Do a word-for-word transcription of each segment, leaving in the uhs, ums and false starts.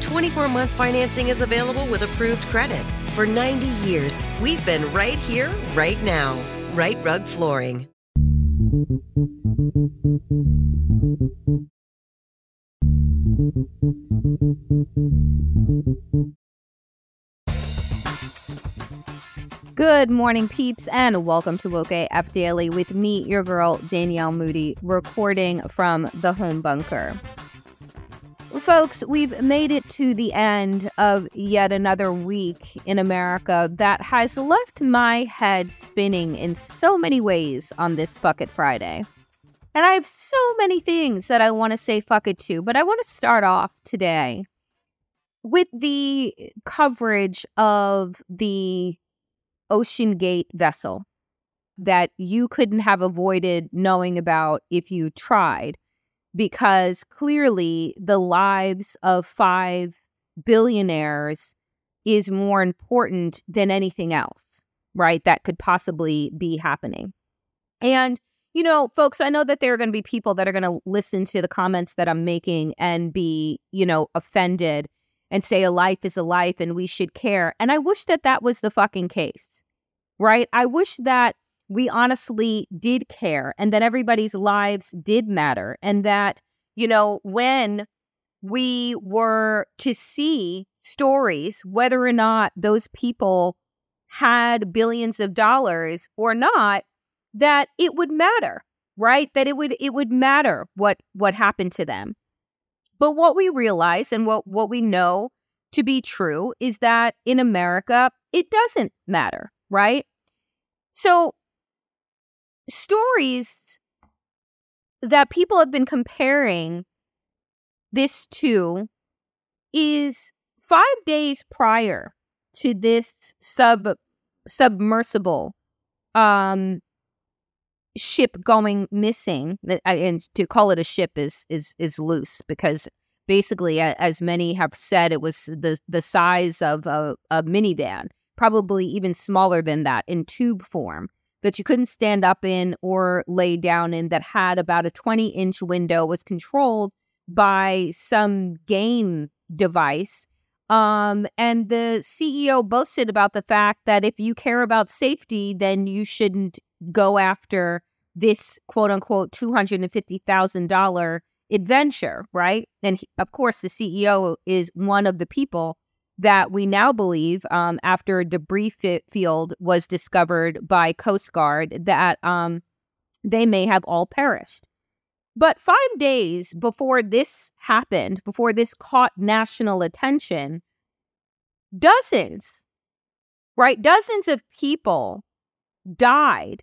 twenty-four month financing is available with approved credit. For ninety years, we've been right here, right now. Right Rug Flooring. Good morning, peeps, and welcome to Woke A F Daily with me, your girl, Danielle Moody, recording from the home bunker. Folks, we've made it to the end of yet another week in America that has left my head spinning in so many ways on this Fuck It Friday. And I have so many things that I want to say fuck it to, but I want to start off today with the coverage of the OceanGate vessel that you couldn't have avoided knowing about if you tried. Because clearly the lives of five billionaires is more important than anything else, right? That could possibly be happening. And, you know, folks, I know that there are going to be people that are going to listen to the comments that I'm making and be, you know, offended and say a life is a life and we should care. And I wish that that was the fucking case, right? I wish that we honestly did care and that everybody's lives did matter. And that, you know, when we were to see stories, whether or not those people had billions of dollars or not, that it would matter, right? That it would it would matter what, what happened to them. But what we realize and what, what we know to be true is that in America, it doesn't matter, right? So stories that people have been comparing this to is five days prior to this sub submersible um, ship going missing. And to call it a ship is is is loose because basically, as many have said, it was the the size of a, a minivan, probably even smaller than that in tube form, that you couldn't stand up in or lay down in, that had about a twenty inch window, was controlled by some game device. Um, and the C E O boasted about the fact that if you care about safety, then you shouldn't go after this quote unquote two hundred fifty thousand dollars adventure, right? And he, of course, the C E O is one of the people that we now believe, um, after a debris fi- field was discovered by Coast Guard, that um, they may have all perished. But five days before this happened, before this caught national attention, dozens, right, dozens of people died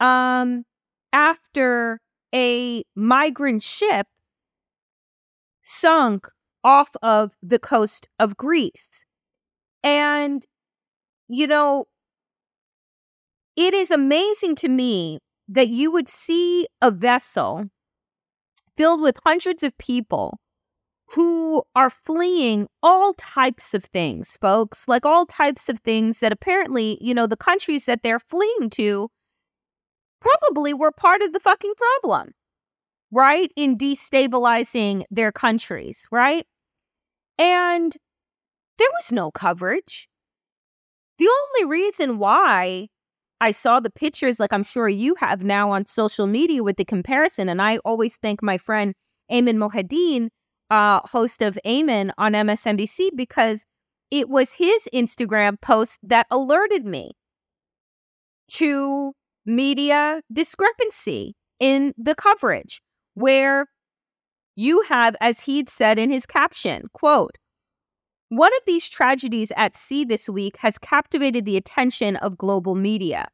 um, after a migrant ship sunk off of the coast of Greece. And, you know, it is amazing to me that you would see a vessel filled with hundreds of people who are fleeing all types of things, folks, like all types of things that apparently, you know, the countries that they're fleeing to probably probably were part of the fucking problem, right? In destabilizing their countries, right? And there was no coverage. The only reason why I saw the pictures, like I'm sure you have now on social media with the comparison, and I always thank my friend Eamon Mohedin, uh, host of Eamon on M S N B C, because it was his Instagram post that alerted me to media discrepancy in the coverage, where you have, as he'd said in his caption, quote, "One of these tragedies at sea this week has captivated the attention of global media,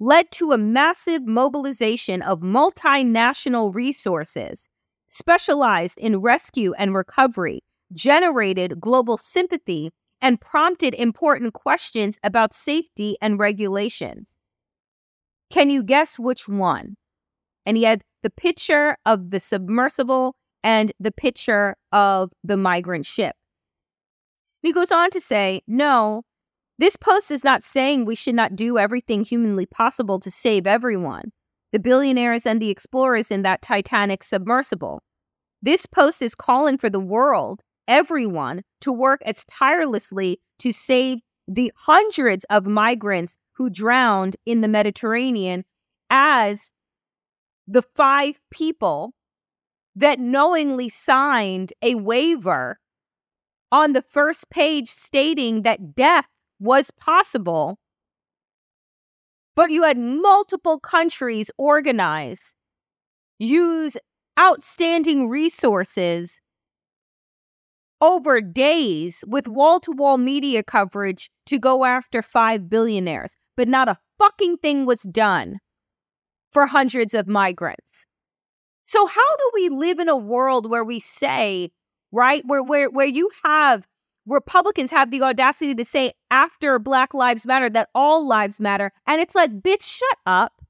led to a massive mobilization of multinational resources specialized in rescue and recovery, generated global sympathy, and prompted important questions about safety and regulations. Can you guess which one?" And he had the picture of the submersible and the picture of the migrant ship. He goes on to say, no, this post is not saying we should not do everything humanly possible to save everyone, the billionaires and the explorers in that Titanic submersible. This post is calling for the world, everyone, to work as tirelessly to save the hundreds of migrants who drowned in the Mediterranean as the five people that knowingly signed a waiver on the first page stating that death was possible, but you had multiple countries organize, use outstanding resources over days with wall-to-wall media coverage to go after five billionaires, but not a fucking thing was done for hundreds of migrants. So how do we live in a world where we say, right, where where where you have Republicans have the audacity to say after Black Lives Matter that all lives matter, and it's like, bitch, shut up.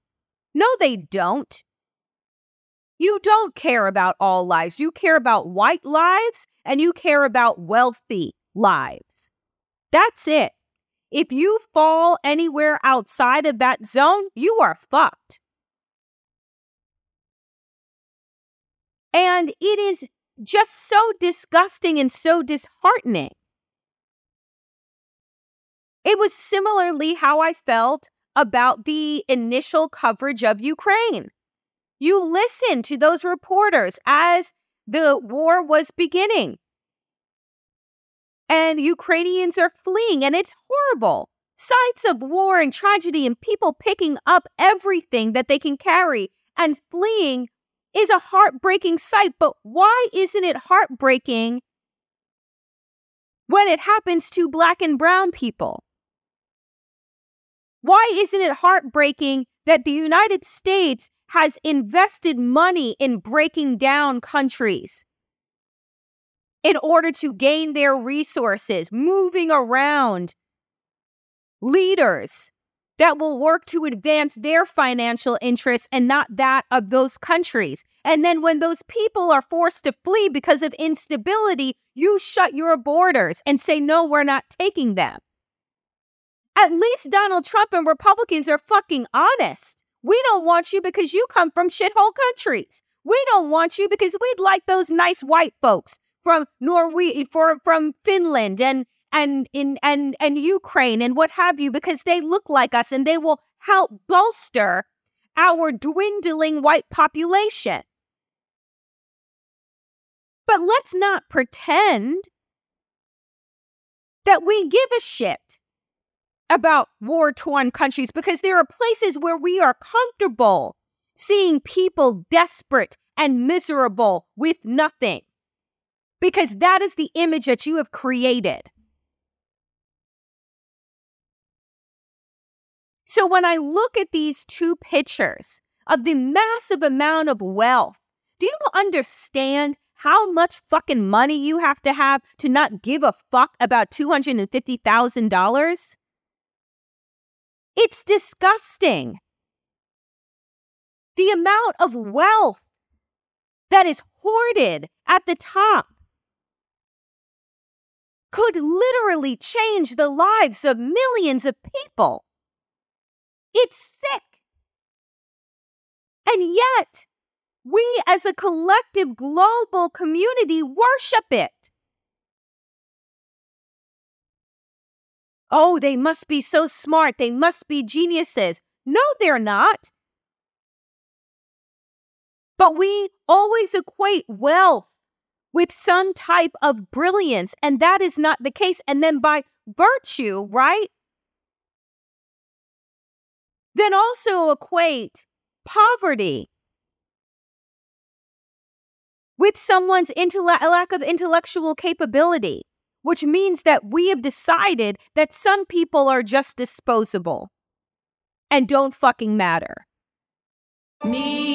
No, they don't. You don't care about all lives. You care about white lives and you care about wealthy lives. That's it. If you fall anywhere outside of that zone, you are fucked. And it is just so disgusting and so disheartening. It was similarly how I felt about the initial coverage of Ukraine. You listen to those reporters as the war was beginning, and Ukrainians are fleeing, and it's horrible. Sights of war and tragedy and people picking up everything that they can carry and fleeing is a heartbreaking sight, but why isn't it heartbreaking when it happens to Black and brown people? Why isn't it heartbreaking that the United States has invested money in breaking down countries in order to gain their resources, moving around leaders that will work to advance their financial interests and not that of those countries? And then when those people are forced to flee because of instability, you shut your borders and say, no, we're not taking them. At least Donald Trump and Republicans are fucking honest. We don't want you because you come from shithole countries. We don't want you because we'd like those nice white folks from Norway, from Finland and And in and and Ukraine and what have you, because they look like us and they will help bolster our dwindling white population. But let's not pretend that we give a shit about war-torn countries, because there are places where we are comfortable seeing people desperate and miserable with nothing, because that is the image that you have created. So when I look at these two pictures of the massive amount of wealth, do you understand how much fucking money you have to have to not give a fuck about two hundred fifty thousand dollars? It's disgusting. The amount of wealth that is hoarded at the top could literally change the lives of millions of people. It's sick. And yet, we as a collective global community worship it. Oh, they must be so smart. They must be geniuses. No, they're not. But we always equate wealth with some type of brilliance, and that is not the case. And then by virtue, right? Then also equate poverty with someone's intellect, lack of intellectual capability, which means that we have decided that some people are just disposable and don't fucking matter. Me.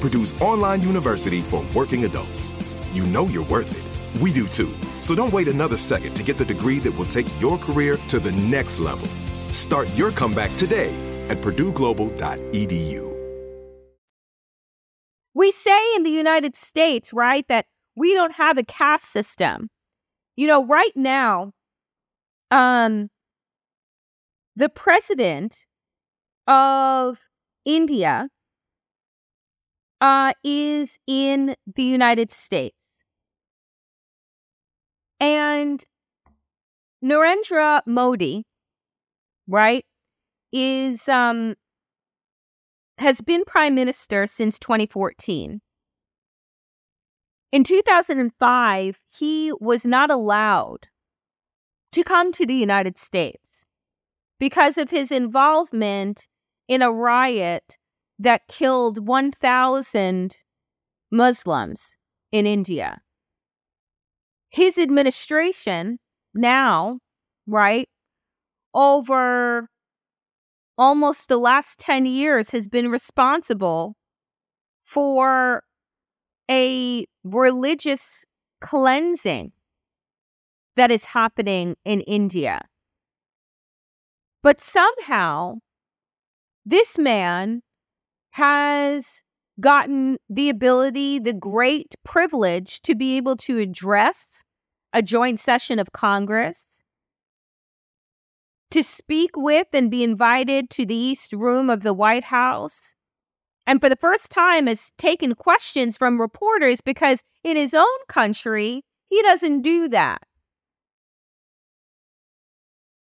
Purdue's online university for working adults. You know you're worth it. We do too. So don't wait another second to get the degree that will take your career to the next level. Start your comeback today at purdue global dot e d u. We say in the United States, right, that we don't have a caste system. You know, right now, um, the president of India Uh, is in the United States. And Narendra Modi, right, is um has been prime minister since twenty fourteen. In two thousand five, he was not allowed to come to the United States because of his involvement in a riot that killed one thousand Muslims in India. His administration now, right, over almost the last ten years has been responsible for a religious cleansing that is happening in India. But somehow, this man has gotten the ability, the great privilege to be able to address a joint session of Congress, to speak with and be invited to the East Room of the White House, and for the first time has taken questions from reporters because in his own country, he doesn't do that.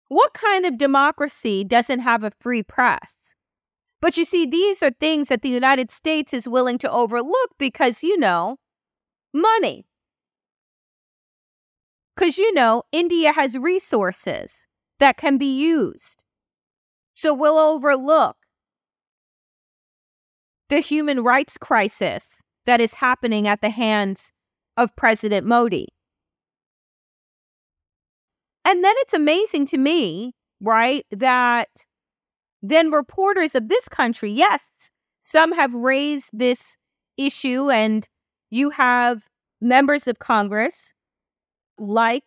What kind of democracy doesn't have a free press? But you see, these are things that the United States is willing to overlook because, you know, money. Because, you know, India has resources that can be used. So we'll overlook the human rights crisis that is happening at the hands of President Modi. And then it's amazing to me, right, that then reporters of this country, yes, some have raised this issue, and you have members of Congress like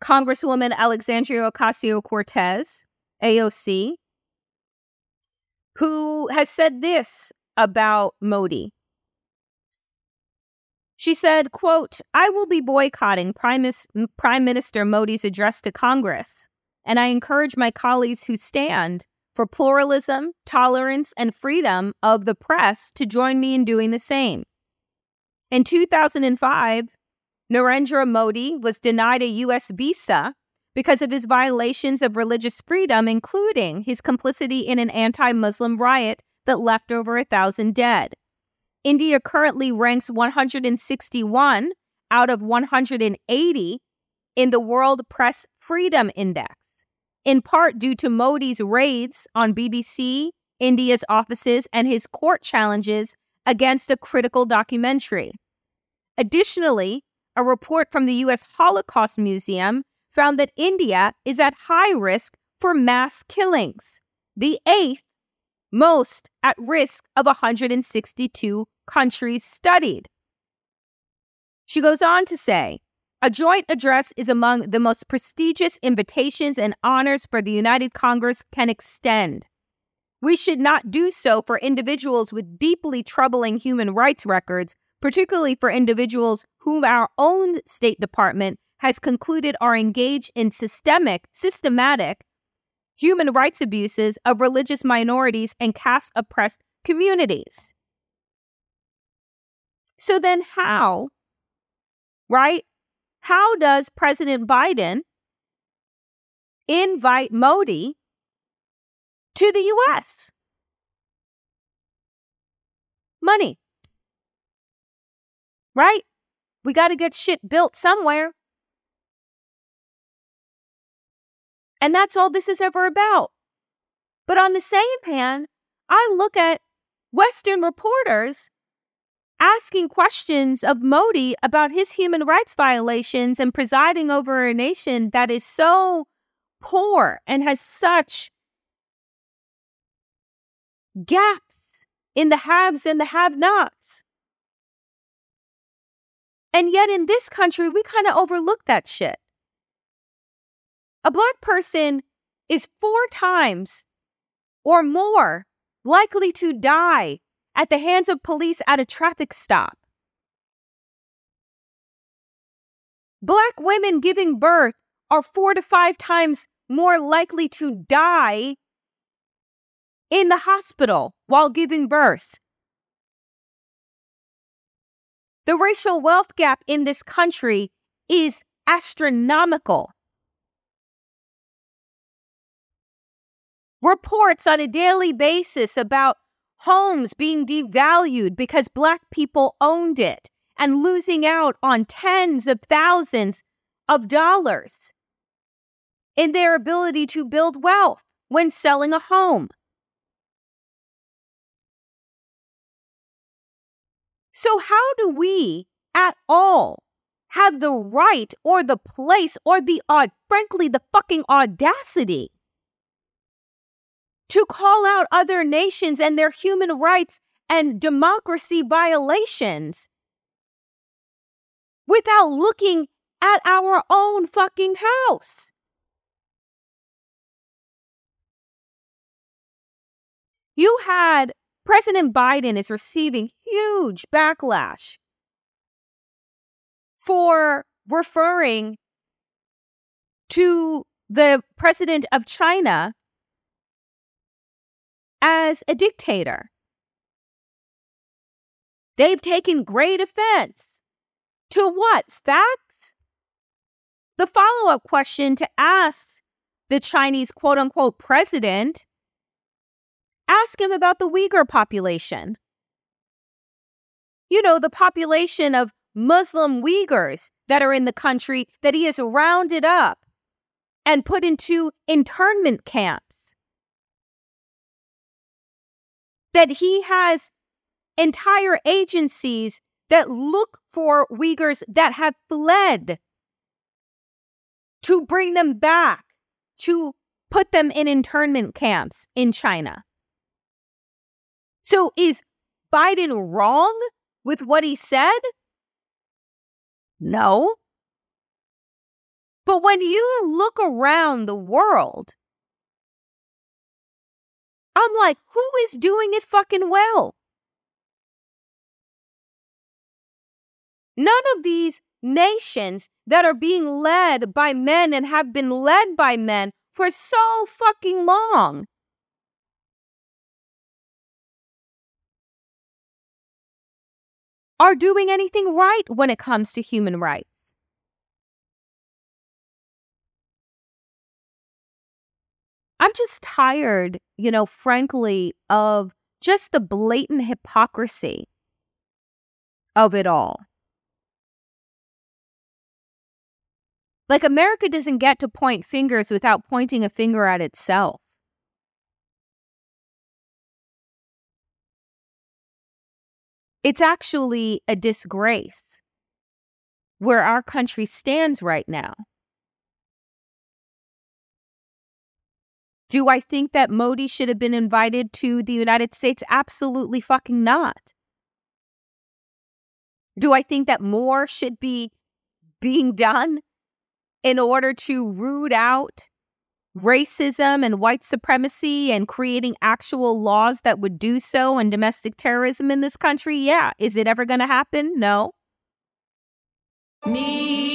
Congresswoman Alexandria Ocasio-Cortez, A O C, who has said this about Modi. She said, quote, "I will be boycotting Prime, Prime Minister Modi's address to Congress, and I encourage my colleagues who stand for pluralism, tolerance, and freedom of the press to join me in doing the same." In two thousand five, Narendra Modi was denied a U S visa because of his violations of religious freedom, including his complicity in an anti-Muslim riot that left over a thousand dead. India currently ranks one hundred sixty-one out of one hundred eighty in the World Press Freedom Index, in part due to Modi's raids on B B C, India's offices, and his court challenges against a critical documentary. Additionally, a report from the U S Holocaust Museum found that India is at high risk for mass killings, the eighth most at risk of one hundred sixty-two countries studied. She goes on to say, "A joint address is among the most prestigious invitations and honors for the United Congress can extend. We should not do so for individuals with deeply troubling human rights records, particularly for individuals whom our own State Department has concluded are engaged in systemic, systematic human rights abuses of religious minorities and caste-oppressed communities." So then how, right? How does President Biden invite Modi to the U S? Money, right? We got to get shit built somewhere. And that's all this is ever about. But on the same hand, I look at Western reporters asking questions of Modi about his human rights violations and presiding over a nation that is so poor and has such gaps in the haves and the have-nots. And yet in this country, we kind of overlook that shit. A Black person is four times or more likely to die at the hands of police at a traffic stop. Black women giving birth are four to five times more likely to die in the hospital while giving birth. The racial wealth gap in this country is astronomical. Reports on a daily basis about homes being devalued because Black people owned it and losing out on tens of thousands of dollars in their ability to build wealth when selling a home. So how do we at all have the right or the place or the, uh, frankly, the fucking audacity to call out other nations and their human rights and democracy violations without looking at our own fucking house? You had President Biden is receiving huge backlash for referring to the president of China as a dictator. They've taken great offense to what? Facts? The follow-up question to ask the Chinese quote-unquote president, ask him about the Uyghur population. You know, the population of Muslim Uyghurs that are in the country that he has rounded up and put into internment camps, that he has entire agencies that look for Uyghurs that have fled to bring them back, to put them in internment camps in China. So is Biden wrong with what he said? No. But when you look around the world, I'm like, who is doing it fucking well? None of these nations that are being led by men and have been led by men for so fucking long. Are doing anything right when it comes to human rights. I'm just tired, you know, frankly, of just the blatant hypocrisy of it all. Like, America doesn't get to point fingers without pointing a finger at itself. It's actually a disgrace where our country stands right now. Do I think that Modi should have been invited to the United States? Absolutely fucking not. Do I think that more should be being done in order to root out racism and white supremacy and creating actual laws that would do so, and domestic terrorism in this country? Yeah. Is it ever going to happen? No. Me.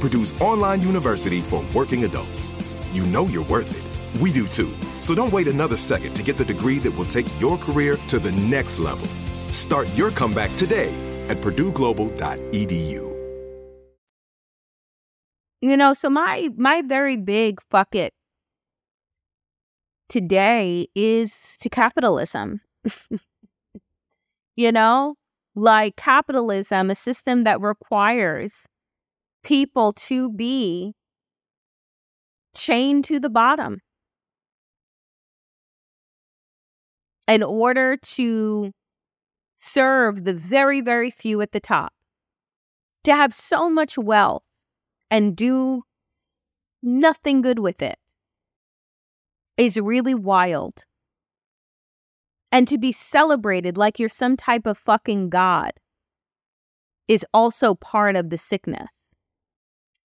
Purdue's online university for working adults. You know you're worth it. We do too. So don't wait another second to get the degree that will take your career to the next level. Start your comeback today at purdue global dot e d u. You know, so my my very big fuck it today is to capitalism. You know, like capitalism, a system that requires people to be chained to the bottom in order to serve the very, very few at the top, to have so much wealth and do nothing good with it is really wild. And to be celebrated like you're some type of fucking god is also part of the sickness.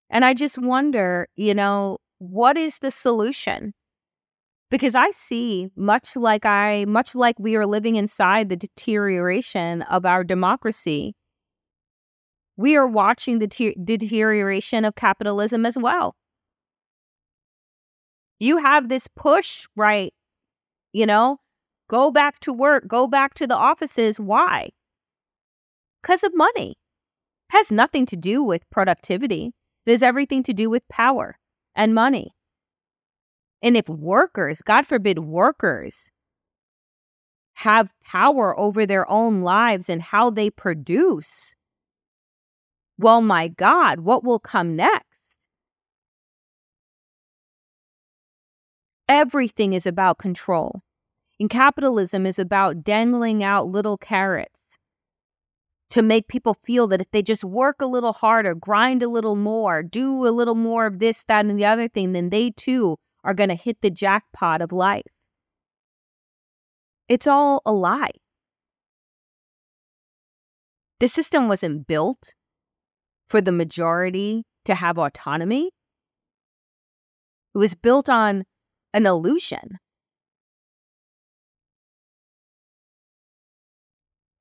And I just wonder, you know, what is the solution? Because I see, much like I, much like we are living inside the deterioration of our democracy, we are watching the te- deterioration of capitalism as well. You have this push, right? You know, go back to work, go back to the offices. Why? Because of money. Has nothing to do with productivity. There's everything to do with power and money. And if workers, God forbid, workers have power over their own lives and how they produce, well, my God, what will come next? Everything is about control. And capitalism is about dangling out little carrots to make people feel that if they just work a little harder, grind a little more, do a little more of this, that, and the other thing, then they too are going to hit the jackpot of life. It's all a lie. The system wasn't built for the majority to have autonomy. It was built on an illusion.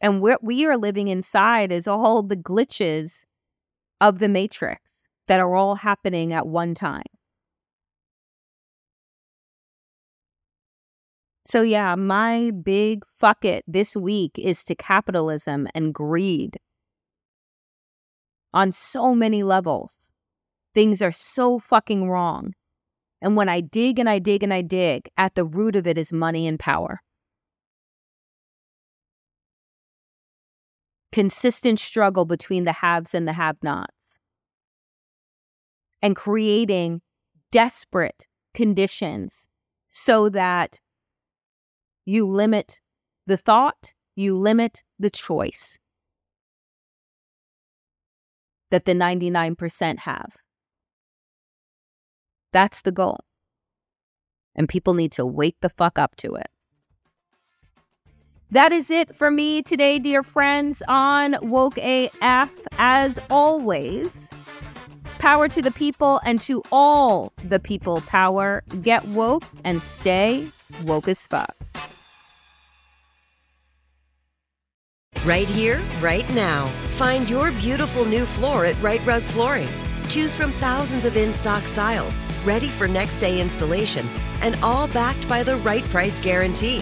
And what we are living inside is all the glitches of the matrix that are all happening at one time. So yeah, my big fuck it this week is to capitalism and greed. On so many levels, things are so fucking wrong. And when I dig and I dig and I dig, at the root of it is money and power. Consistent struggle between the haves and the have-nots, and creating desperate conditions so that you limit the thought, you limit the choice that the ninety-nine percent have. That's the goal. And people need to wake the fuck up to it. That is it for me today, dear friends, on Woke A F. As always, power to the people and to all the people power. Get woke and stay woke as fuck. Right here, right now. Find your beautiful new floor at Right Rug Flooring. Choose from thousands of in-stock styles, ready for next day installation, and all backed by the right price guarantee.